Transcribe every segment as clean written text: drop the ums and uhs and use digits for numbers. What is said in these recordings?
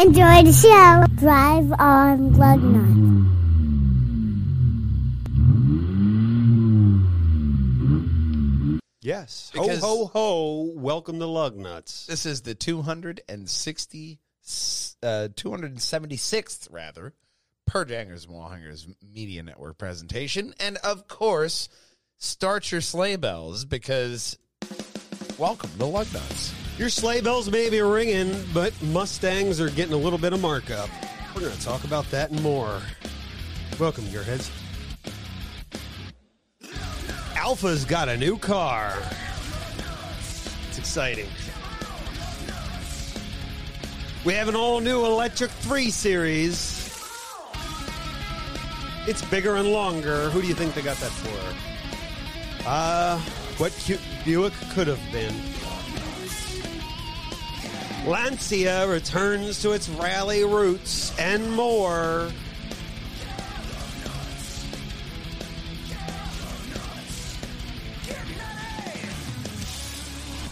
Enjoy the show. Drive on Lug Nuts. Yes. Because ho, ho, ho. Welcome to Lug Nuts. This is the 276th, rather, per Jangers and Wallhangers Media Network presentation. And, of course, start your sleigh bells because welcome to Lug Nuts. Your sleigh bells may be ringing, but Mustangs are getting a little bit of markup. We're going to talk about that and more. Welcome, gearheads. Alfa's got a new car. It's exciting. We have an all-new electric 3 Series. It's bigger and longer. Who do you think they got that for? What cute Buick could have been. Lancia returns to its rally roots and more.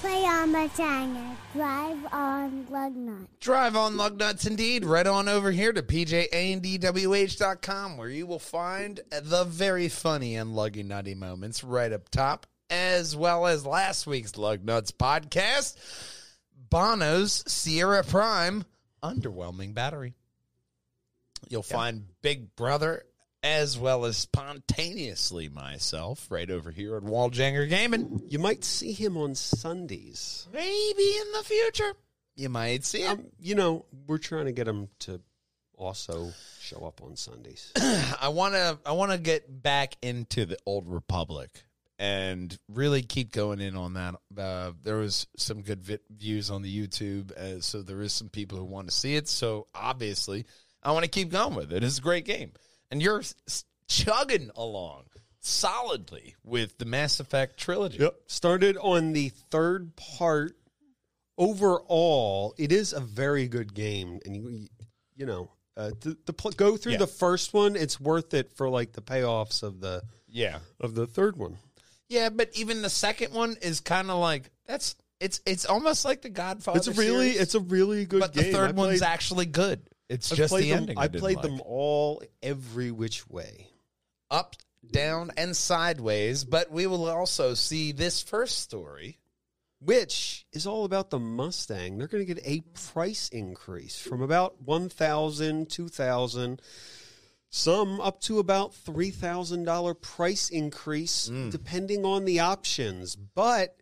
Drive on Lug Nuts. Drive on Lug Nuts, indeed. Right on over here to PJANDWH.com, where you will find the very funny and luggy nutty moments right up top, as well as last week's Lug Nuts podcast, Bono's Sierra Prime Underwhelming Battery. You'll find Big Brother, as well as spontaneously myself, right over here at Wall Janger Gaming. You might see him on Sundays. Maybe in the future. You might see him. You know, we're trying to get him to also show up on Sundays. I wanna get back into the Old Republic and really keep going in on that. There was some good views on the YouTube, so there is some people who want to see it. So, obviously, I want to keep going with it. It's a great game. And you're chugging along solidly with the Mass Effect trilogy. Yep. Started on the third part. Overall, it is a very good game. And, to go through the first one, it's worth it for, like, the payoffs of the third one. Yeah, but even the second one is kind of like, it's almost like the Godfather series. It's a really good game. But the third one's actually good. It's just the ending. I played them all every which way. Up, down, and sideways. But we will also see this first story, which is all about the Mustang. They're going to get a price increase from about $1,000, $2,000, some up to about $3,000 price increase, depending on the options. But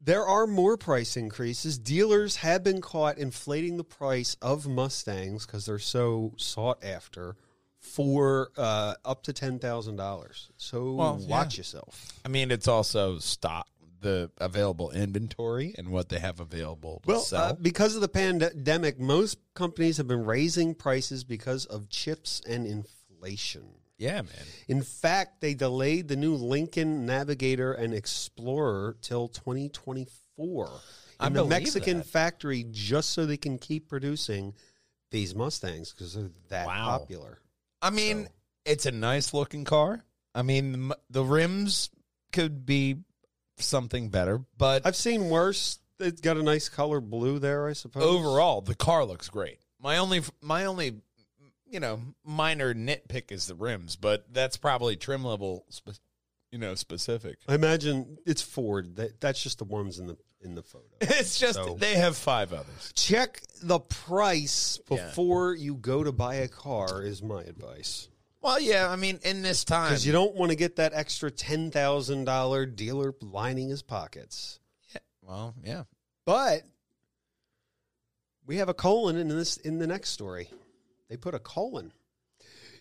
there are more price increases. Dealers have been caught inflating the price of Mustangs because they're so sought after for up to $10,000. So watch yourself. I mean, it's also stock, the available inventory and what they have available to sell. Because of the pandemic, most companies have been raising prices because of chips and inflation. Yeah, man. In fact, they delayed the new Lincoln Navigator and Explorer till 2024 in the Mexican factory just so they can keep producing these Mustangs because they're that popular. I mean, it's a nice-looking car. I mean, the rims could be something better, but I've seen worse. It's got a nice color blue there, I suppose. Overall, the car looks great. My only minor nitpick is the rims, but that's probably trim level, specific. I imagine it's Ford. That's just the ones in the photo. It's just they have five others. Check the price before you go to buy a car is my advice. Well, yeah, I mean, in this time. Because you don't want to get that extra $10,000 dealer lining his pockets. Yeah. Well, yeah. But we have a colon in the next story. They put a colon.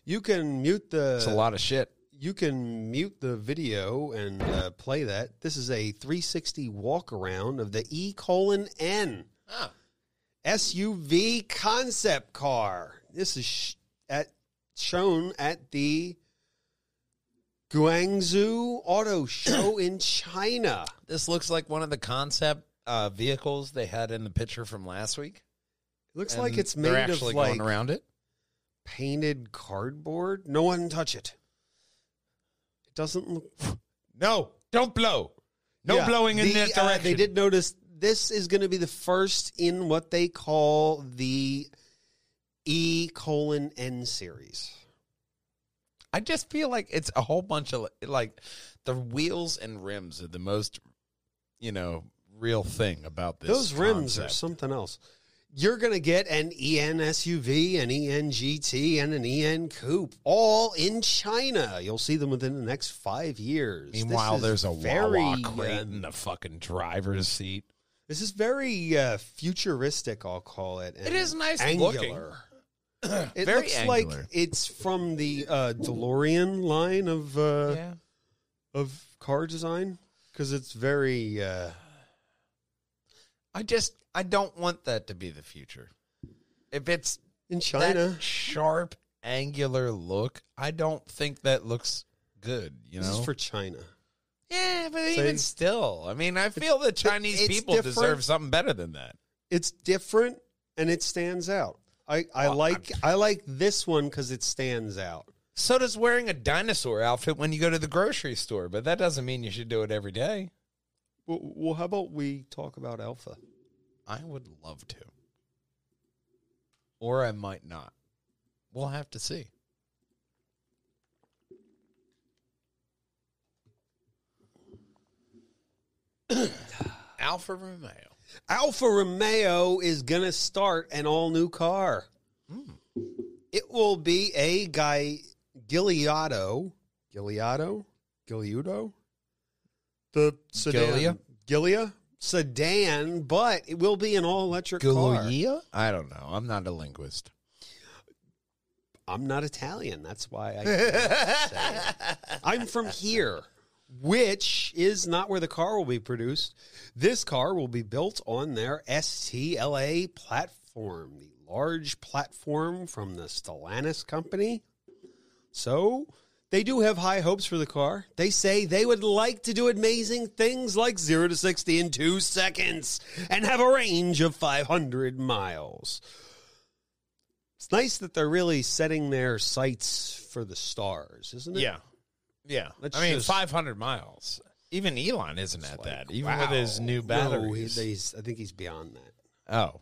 You can mute the... It's a lot of shit. You can mute the video and play that. This is a 360 walk-around of the E:N SUV concept car. This is shown at the Guangzhou Auto Show in China. This looks like one of the concept vehicles they had in the picture from last week. It looks like it's made of, like, going around it. Painted cardboard. No one touch it. It doesn't look... No, don't blow. No blowing in that direction. They did notice this is going to be the first in what they call the E:N series. I just feel like it's a whole bunch of, like, the wheels and rims are the most, you know, real thing about this. Those rims are something else. You're going to get an EN SUV, an EN GT, and an EN Coupe, all in China. You'll see them within the next 5 years. Meanwhile, there's a Wawa crate in the fucking driver's seat. This is very futuristic, I'll call it. It is nice looking. It looks angular. Like it's from the DeLorean line of car design, because it's very... I don't want that to be the future. If it's in China, that sharp, angular look, I don't think that looks good. You know, this is for China. Yeah, but even still, I mean, I feel the Chinese people deserve something better than that. It's different and it stands out. I like this one because it stands out. So does wearing a dinosaur outfit when you go to the grocery store, but that doesn't mean you should do it every day. Well, how about we talk about Alpha? I would love to. Or I might not. We'll have to see. Alfa Romeo. Alfa Romeo is going to start an all-new car. Mm. It will be a Giulia. The sedan. Giulia? Sedan, but it will be an all-electric car. Giulia? I don't know. I'm not a linguist. I'm not Italian. That's why I can't say it. I'm from here, which is not where the car will be produced. This car will be built on their STLA platform, the large platform from the Stellantis company. So... they do have high hopes for the car. They say they would like to do amazing things like 0 to 60 in 2 seconds and have a range of 500 miles. It's nice that they're really setting their sights for the stars, isn't it? Yeah. Yeah. I mean, 500 miles. Even Elon isn't at that. Even with his new batteries. No, I think he's beyond that. Oh.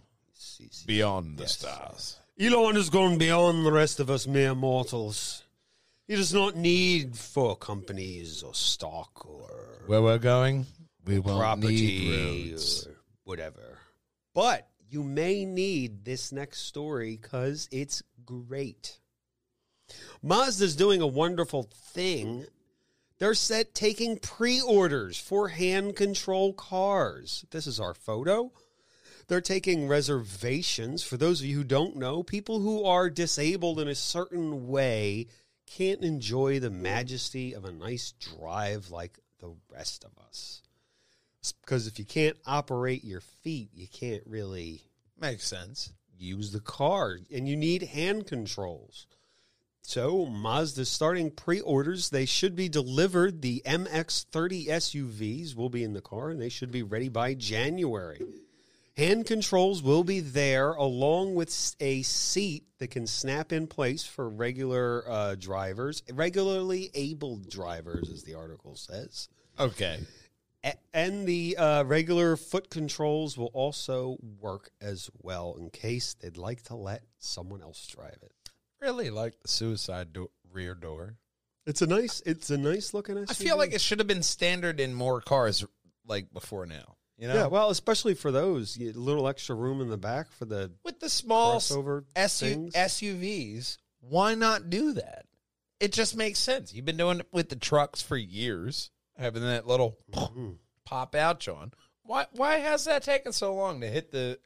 He's beyond the stars. Elon has gone beyond the rest of us mere mortals. He does not need for companies or stock or... where we're going, we won't need roads. Or whatever. But you may need this next story because it's great. Mazda's doing a wonderful thing. They're taking pre-orders for hand-control cars. This is our photo. They're taking reservations. For those of you who don't know, people who are disabled in a certain way... can't enjoy the majesty of a nice drive like the rest of us. It's because if you can't operate your feet, you can't really... makes sense. Use the car, and you need hand controls. So Mazda's starting pre-orders. They should be delivered. The MX-30 SUVs will be in the car, and they should be ready by January. Hand controls will be there, along with a seat that can snap in place for regular drivers. Regularly abled drivers, as the article says. Okay. And the regular foot controls will also work as well, in case they'd like to let someone else drive it. Really like the suicide rear door. It's a nice looking SUV. I feel like it should have been standard in more cars, like before now. You know? Yeah, well, especially for those, a little extra room in the back for the with the small SUVs. Why not do that? It just makes sense. You've been doing it with the trucks for years, having that little pop out, John. Why has that taken so long to hit the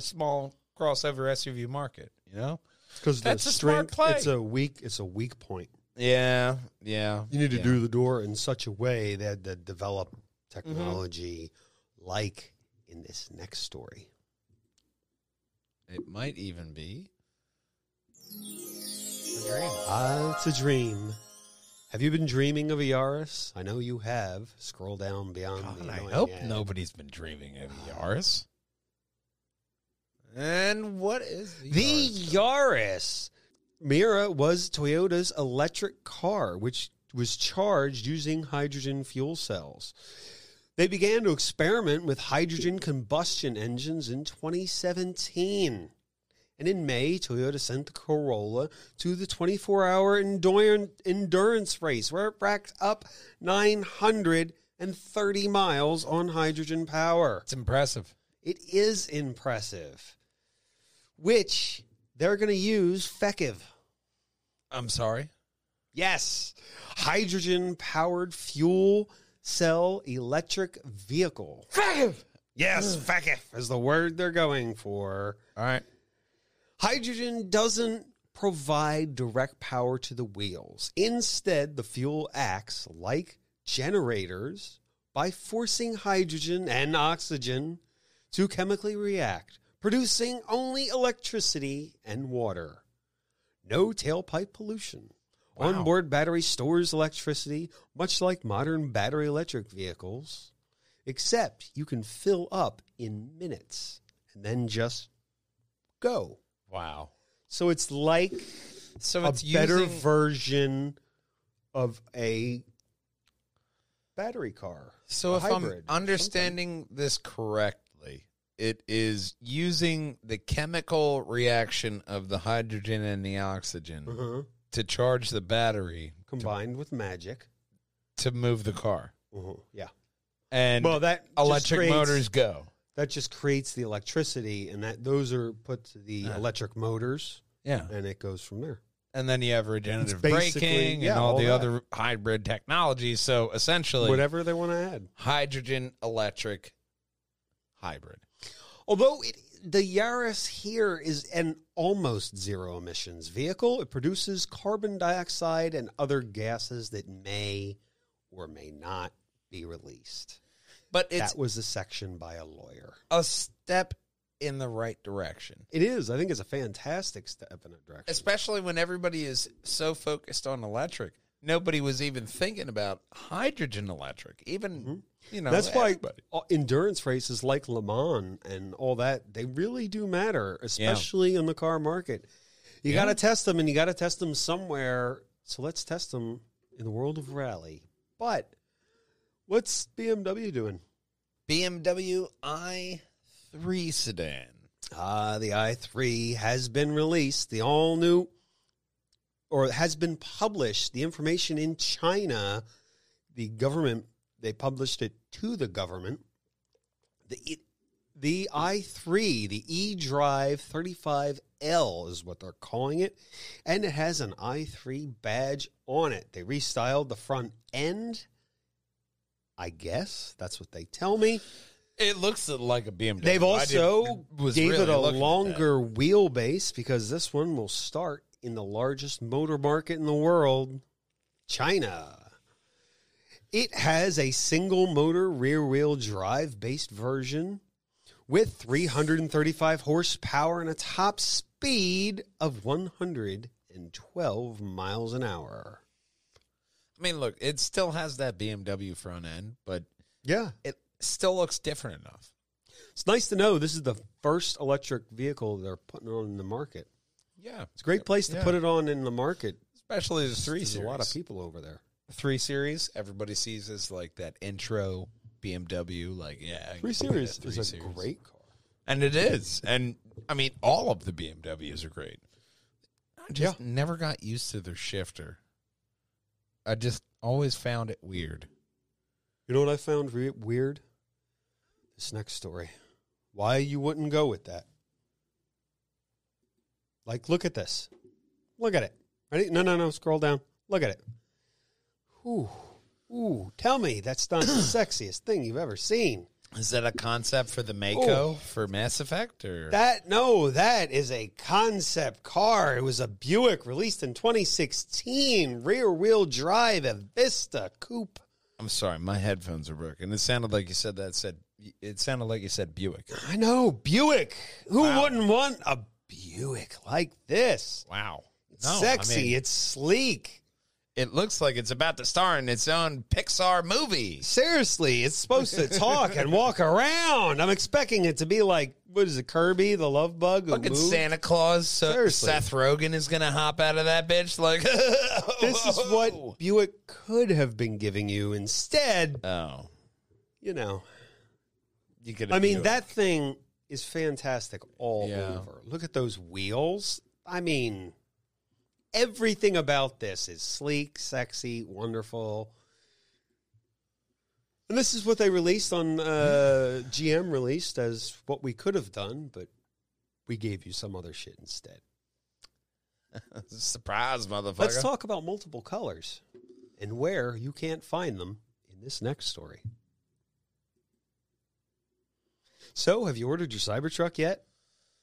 small crossover SUV market? You know, because that's a smart play. It's a weak point. Yeah. You need to do the door in such a way that they develop technology. Mm-hmm. Like in this next story. It might even be a dream. It's a dream. Have you been dreaming of a Yaris? I know you have. Scroll down beyond the annoying I hope ad. Nobody's been dreaming of a Yaris. And what is the Yaris? Mira was Toyota's electric car, which was charged using hydrogen fuel cells. They began to experiment with hydrogen combustion engines in 2017. And in May, Toyota sent the Corolla to the 24-hour endurance race, where it racked up 930 miles on hydrogen power. It's impressive. It is impressive. Which they're going to use FECIV. I'm sorry? Yes. Hydrogen-powered fuel cell electric vehicle. FECIV! Yes, FECIV is the word they're going for. All right. Hydrogen doesn't provide direct power to the wheels. Instead, the fuel acts like generators by forcing hydrogen and oxygen to chemically react, producing only electricity and water. No tailpipe pollution. Wow. Onboard battery stores electricity, much like modern battery electric vehicles, except you can fill up in minutes and then just go. Wow. So it's like better version of a battery car. So if I'm understanding this correctly, it is using the chemical reaction of the hydrogen and the oxygen to charge the battery. Combined with magic. To move the car. Yeah. And that electric motors go. That just creates the electricity, and that those are put to the electric motors. Yeah. And it goes from there. And then you have regenerative braking and all the other hybrid technologies. So essentially, whatever they want to add. Hydrogen, electric, hybrid. Although the Yaris here is an almost zero emissions vehicle, it produces carbon dioxide and other gases that may or may not be released. But that was a section by a lawyer. A step in the right direction. It is. I think it's a fantastic step in that direction. Especially when everybody is so focused on electric. Nobody was even thinking about hydrogen electric. Even, you know, that's everybody. Why endurance races like Le Mans and all that, they really do matter, especially in the car market. You got to test them, and you got to test them somewhere. So let's test them in the world of rally. But what's BMW doing? BMW i3 sedan. The i3 has been released. The all-new, or has been published, the information in China. The government, they published it to the government. The i3, the edrive 35L is what they're calling it. And it has an i3 badge on it. They restyled the front end. I guess that's what they tell me. It looks like a BMW. They've also gave it a longer wheelbase because this one will start in the largest motor market in the world, China. It has a single motor rear-wheel drive based version with 335 horsepower and a top speed of 112 miles an hour. I mean, look, it still has that BMW front end, but it still looks different enough. It's nice to know this is the first electric vehicle they're putting on the market. Yeah. It's a great place to put it on in the market. Especially the 3 Series. There's a lot of people over there. The 3 Series, everybody sees as like that intro BMW. Like, 3 Series is a great car. And it is. And, I mean, all of the BMWs are great. I just never got used to their shifter. I just always found it weird. You know what I found weird? This next story. Why you wouldn't go with that? Like, look at this. Look at it. Ready? No. Scroll down. Look at it. Ooh. Tell me that's not the sexiest thing you've ever seen. Is that a concept for the Mako for Mass Effect? Or that is a concept car. It was a Buick released in 2016, rear-wheel drive, a Vista Coupe. I'm sorry, my headphones are broken. It sounded like you said Buick. I know, Buick. Who wouldn't want a Buick like this? Wow. It's sexy, it's sleek. It looks like it's about to star in its own Pixar movie. Seriously, it's supposed to talk and walk around. I'm expecting it to be like, what is it, Kirby, the love bug? Fucking Santa Claus. Seriously. Seth Rogen is going to hop out of that bitch. Like, this is what Buick could have been giving you instead. Oh. you know, you could. I mean, that thing is fantastic all over. Look at those wheels. I mean, everything about this is sleek, sexy, wonderful. And this is what they released on GM released as what we could have done, but we gave you some other shit instead. Surprise, motherfucker. Let's talk about multiple colors and where you can't find them in this next story. So, have you ordered your Cybertruck yet?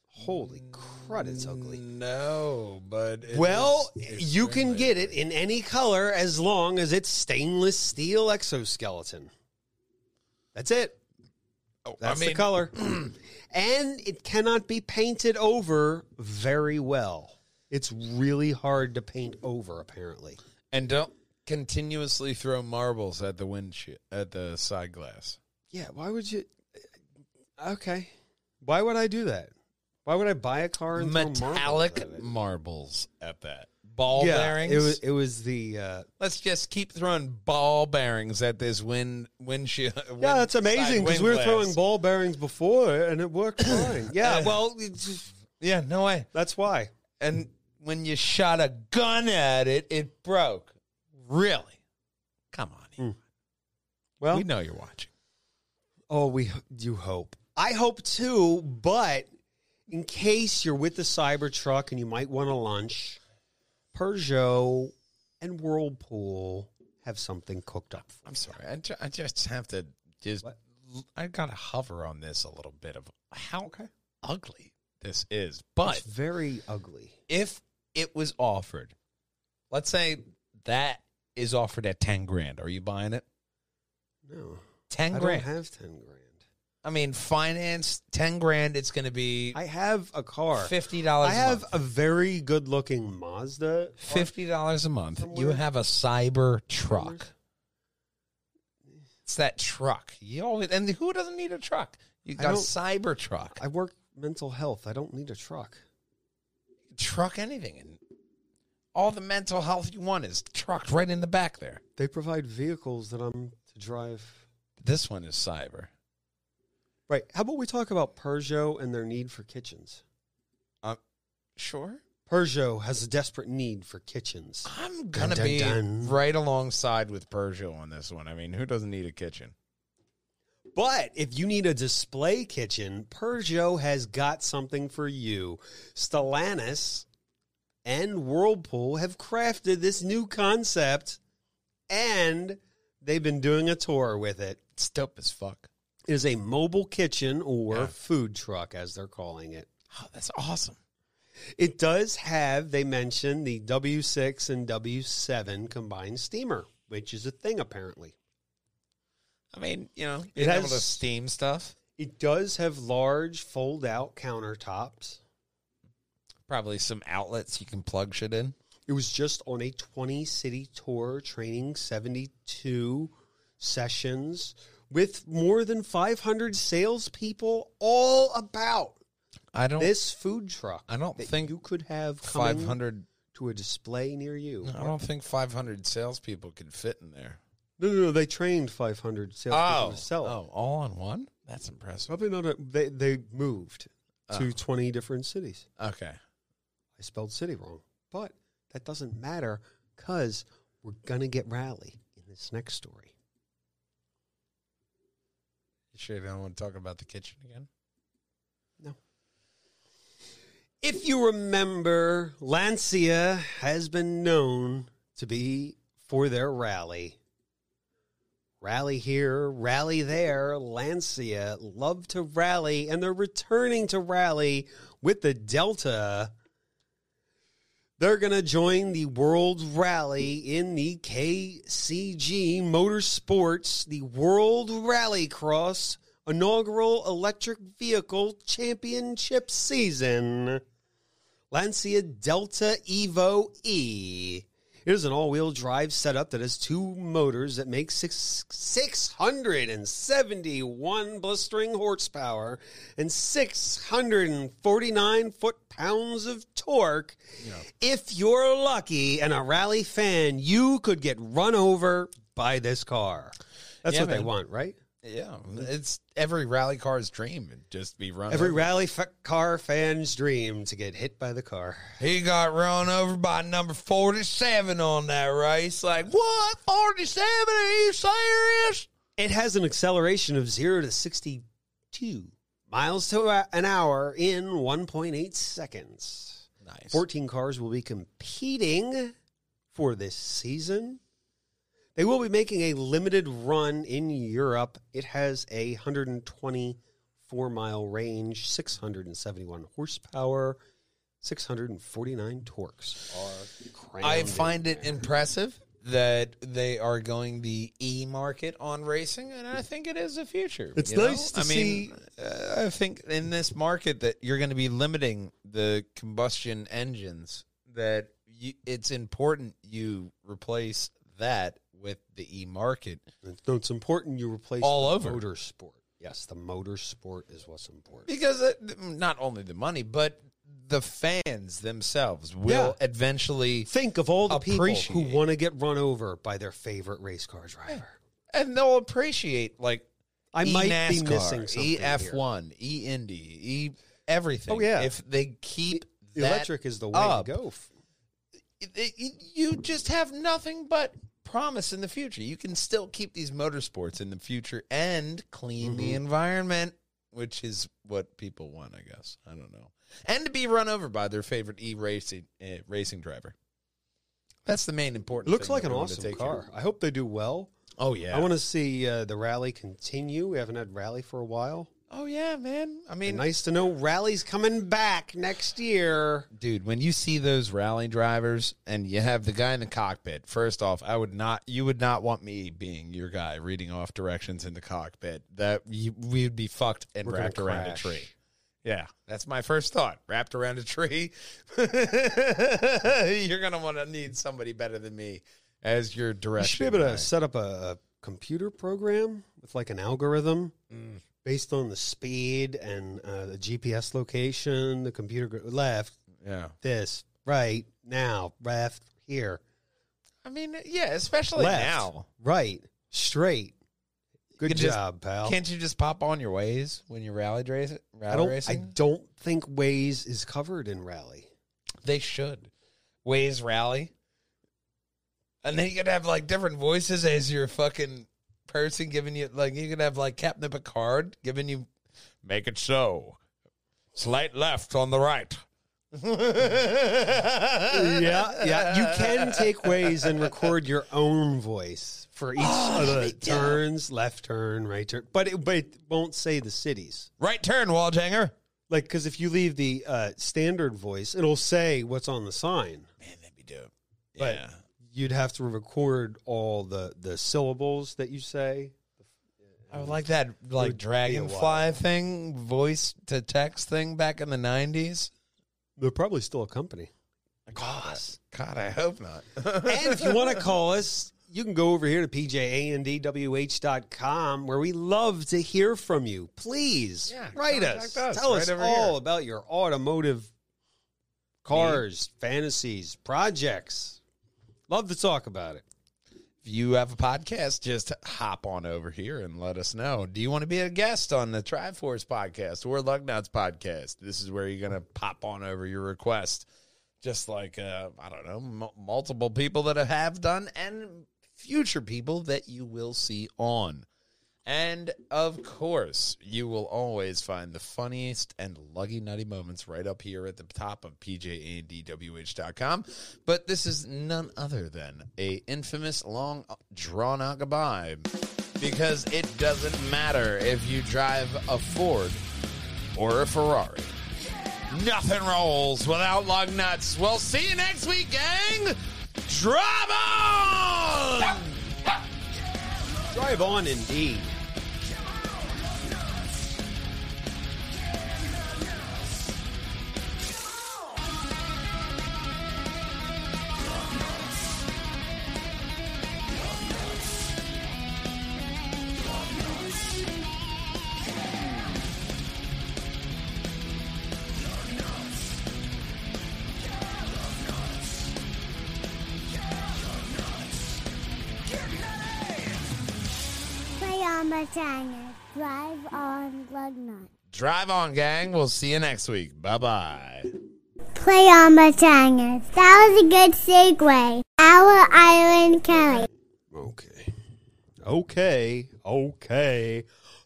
Holy crud, it's ugly. No, but... Well, you can get it in any color as long as it's stainless steel exoskeleton. That's it. Oh, that's the color. And it cannot be painted over very well. It's really hard to paint over, apparently. And don't continuously throw marbles at the windshield, at the side glass. Yeah, why would you... Okay. Why would I do that? Why would I buy a car and metallic throw marbles at that? Ball bearings? It was the... Let's just keep throwing ball bearings at this windshield. Yeah, that's amazing, because we were throwing ball bearings before, and it worked fine. Yeah, well... Yeah, no way. That's why. And when you shot a gun at it, it broke. Really? Come on, Ian. Well, we know you're watching. Oh, you hope. I hope, too, but... In case you're with the Cybertruck and you might want a lunch, Peugeot and Whirlpool have something cooked up for you. I'm sorry. I just have to just... What? I got to hover on this a little bit of how ugly this is. But it's very ugly. If it was offered, let's say that is offered at 10 grand. Are you buying it? No. 10 grand. I don't have 10 grand. I mean, finance, 10 grand, it's going to be... I have a car. $50 a month. I have a very good-looking Mazda. $50 a month. Somewhere. You have a Cybertruck. It's that truck. You always, and who doesn't need a truck? You got a Cybertruck. I work mental health. I don't need a truck. Truck anything. And all the mental health you want is trucked right in the back there. They provide vehicles that I'm to drive. This one is Cyber. Right. How about we talk about Peugeot and their need for kitchens? Sure. Peugeot has a desperate need for kitchens. I'm going to be right alongside with Peugeot on this one. I mean, who doesn't need a kitchen? But if you need a display kitchen, Peugeot has got something for you. Stellantis and Whirlpool have crafted this new concept, and they've been doing a tour with it. It's dope as fuck. It is a mobile kitchen or food truck, as they're calling it. Oh, that's awesome. It does have, they mentioned, the W6 and W7 combined steamer, which is a thing, apparently. I mean, you know, it has able to steam stuff. It does have large fold-out countertops. Probably some outlets you can plug shit in. It was just on a 20-city tour, training 72 sessions, with more than 500 salespeople all about this food truck. I don't think you could have 500 to a display near you. No, I don't think 500 salespeople could fit in there. No. They trained 500 salespeople to sell. Oh, all on one? That's impressive. Probably not. They moved to 20 different cities. Okay. I spelled city wrong, but that doesn't matter because we're going to get rally in this next story. You sure you don't want to talk about the kitchen again? No. If you remember, Lancia has been known to be for their rally. Rally here, rally there. Lancia love to rally, and they're returning to rally with the Delta. They're going to join the World Rally in the KCG Motorsports, the World Rallycross Inaugural Electric Vehicle Championship Season. Lancia Delta Evo E. It is an all-wheel drive setup that has two motors that make 671 blistering horsepower and 649 foot-pounds of torque. Yeah. If you're lucky and a rally fan, you could get run over by this car. That's what they want, right? Yeah, it's every rally car's dream just be run over. Every rally car fan's dream to get hit by the car. He got run over by number 47 on that race. Like, what? 47? Are you serious? It has an acceleration of 0 to 62 miles to an hour in 1.8 seconds. Nice. 14 cars will be competing for this season. They will be making a limited run in Europe. It has a 124-mile range, 671 horsepower, 649 torques. I find it impressive that they are going the e-market on racing, and I think it is the future. It's nice to see. I think in this market that you're going to be limiting the combustion engines, that it's important you replace that with the e-market. So it's important you replace all over motorsport. Yes, the motorsport is what's important. Because not only the money, but the fans themselves will eventually think of all the people who want to get run over by their favorite race car driver. Yeah. And they'll appreciate, like, I might be missing something. E-F1, E-Indy, E-everything. Oh, yeah. If they keep that electric is the way to go. You just have nothing but promise in the future. You can still keep these motorsports in the future and clean the environment, which is what people want, I guess. I don't know. And to be run over by their favorite racing driver. That's the main important thing. Looks like an awesome car. I hope they do well. Oh, yeah. I want to see the rally continue. We haven't had rally for a while. Oh, yeah, man. I mean, nice to know rally's coming back next year. Dude, when you see those rally drivers and you have the guy in the cockpit, first off, you would not want me being your guy reading off directions in the cockpit. We would be fucked and wrapped around a tree. Yeah, that's my first thought. Wrapped around a tree. You're going to want to need somebody better than me as your director. You should be able to set up a computer program with like an algorithm. Mm. Based on the speed and the GPS location, the computer left, this, right, now, left, here. I mean, yeah, especially left, now. Right, straight. Good job, pal. Can't you just pop on your Waze when you rally racing? I don't think Waze is covered in rally. They should. Waze rally. And then you could have, like, different voices as your fucking person giving you, like, you could have like Captain Picard giving you, make it so, slight left on the right. yeah. You can take Waze and record your own voice for each of the turns, left turn, right turn, but it won't say the cities. Right turn, Wall Janger. Like, because if you leave the standard voice, it'll say what's on the sign. Man, that'd be dope. But yeah. You'd have to record all the syllables that you say. I would like that, like, Dragonfly thing, voice to text thing back in the 90s. They're probably still a company. God, I hope not. And if you want to call us, you can go over here to PJANDWH.com, where we love to hear from you. Please write us. Tell us all about your automotive cars, fantasies, projects. Love to talk about it. If you have a podcast, just hop on over here and let us know. Do you want to be a guest on the Triforce podcast or Lugnauts podcast? This is where you're going to pop on over your request. Just like, I don't know, multiple people that have done and future people that you will see on. And, of course, you will always find the funniest and luggy-nutty moments right up here at the top of PJANDWH.com. But this is none other than a infamous, long, drawn-out goodbye, because it doesn't matter if you drive a Ford or a Ferrari. Nothing rolls without lug nuts. We'll see you next week, gang. Drive on! Drive on, indeed. Mama Jangers. Drive on, lug nut. Drive on, gang. We'll see you next week. Bye-bye. Play on my Jangers. That was a good segue. Our Island Kelly. Okay.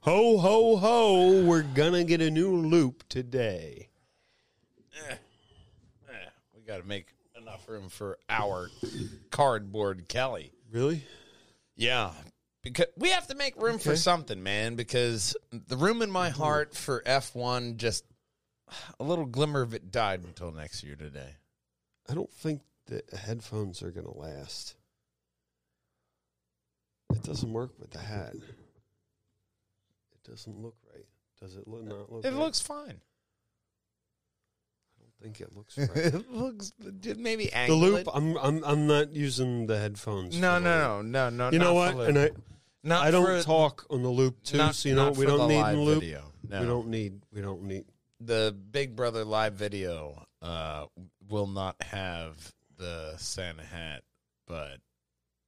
Ho, ho, ho. We're gonna get a new loop today. We gotta make enough room for our cardboard Kelly. Really? Yeah. Because we have to make room for something, man, because the room in my heart for F1, just a little glimmer of it died until next year today. I don't think the headphones are going to last. It doesn't work with the hat. It doesn't look right. Does it not look right? It looks fine. I don't think it looks right. It looks maybe angled. The loop, I'm not using the headphones. No. You know what? And I don't talk on the loop too, so you know we don't need the loop. No. We don't need the Big Brother live video will not have the Santa hat, but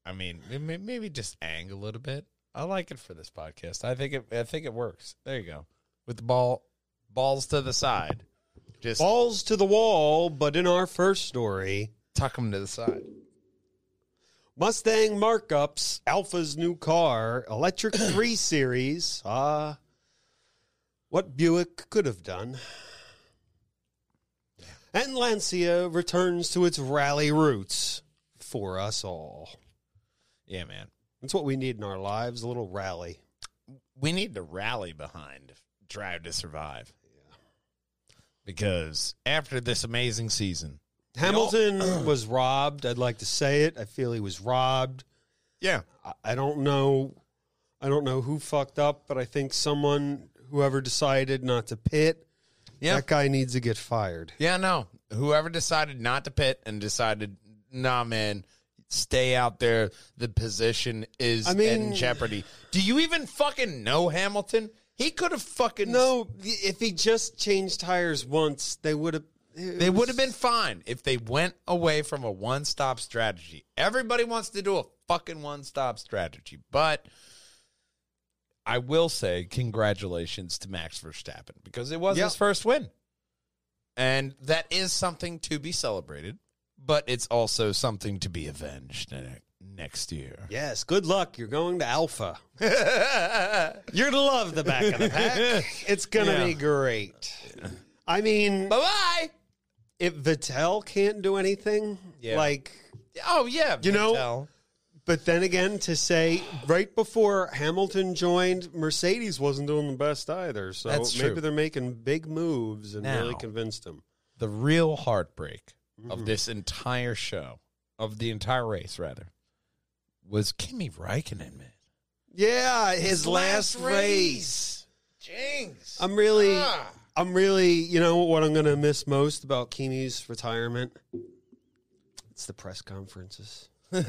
I mean maybe just angle a little bit. I like it for this podcast. I think it works. There you go. With the balls to the side. Just balls to the wall, but in our first story, tuck them to the side. Mustang markups, Alfa's new car, electric 3 Series. What Buick could have done. And Lancia returns to its rally roots for us all. Yeah, man. That's what we need in our lives, a little rally. We need to rally behind Drive to Survive. Because after this amazing season, Hamilton was robbed. I'd like to say it. I feel he was robbed. Yeah. I don't know. I don't know who fucked up, but I think whoever decided not to pit, that guy needs to get fired. Yeah, no. Whoever decided not to pit and decided, nah, man, stay out there. The position is in jeopardy. Do you even fucking know Hamilton? He could have fucking... No, if he just changed tires once, they would have... They would have been fine if they went away from a one-stop strategy. Everybody wants to do a fucking one-stop strategy. But I will say congratulations to Max Verstappen because it was his first win. And that is something to be celebrated, but it's also something to be avenged next year. Yes, good luck. You're going to Alpha. You're to love the back of the pack. It's going to be great. I mean... Bye-bye! If Vettel can't do anything, like... Oh, yeah, you know, but then again, to say, right before Hamilton joined, Mercedes wasn't doing the best either, so maybe they're making big moves and really convinced him. The real heartbreak of this entire show, of the entire race, rather, was Kimi Räikkönen, man. Yeah, his last race. Jinx. I'm really, you know what I'm going to miss most about Kimi's retirement? It's the press conferences. But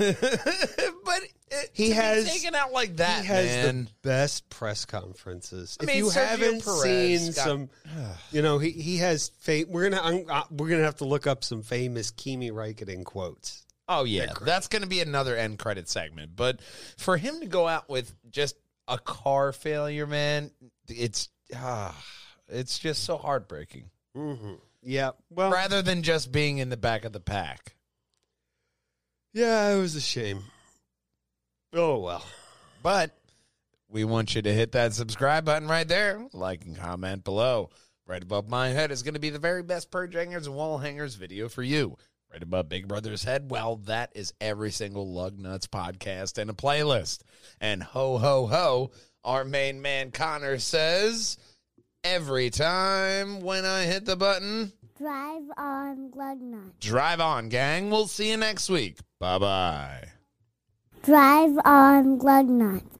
he has taken out like that, he has, man, the best press conferences. If you haven't seen some, you know, he has we're going to have to look up some famous Kimi Räikkönen quotes. Oh, yeah, that's going to be another end credit segment. But for him to go out with just a car failure, man, it's just so heartbreaking. Mm-hmm. Yeah. Well, rather than just being in the back of the pack. Yeah, it was a shame. Oh, well. But we want you to hit that subscribe button right there. Like and comment below. Right above my head is going to be the very best PJANDWH and Wallhangers video for you. Right above Big Brother's head, well, that is every single Lug Nuts podcast and a playlist. And ho, ho, ho, our main man Connor says, every time when I hit the button, drive on, Lug Nuts. Drive on, gang. We'll see you next week. Bye-bye. Drive on, Lug Nuts.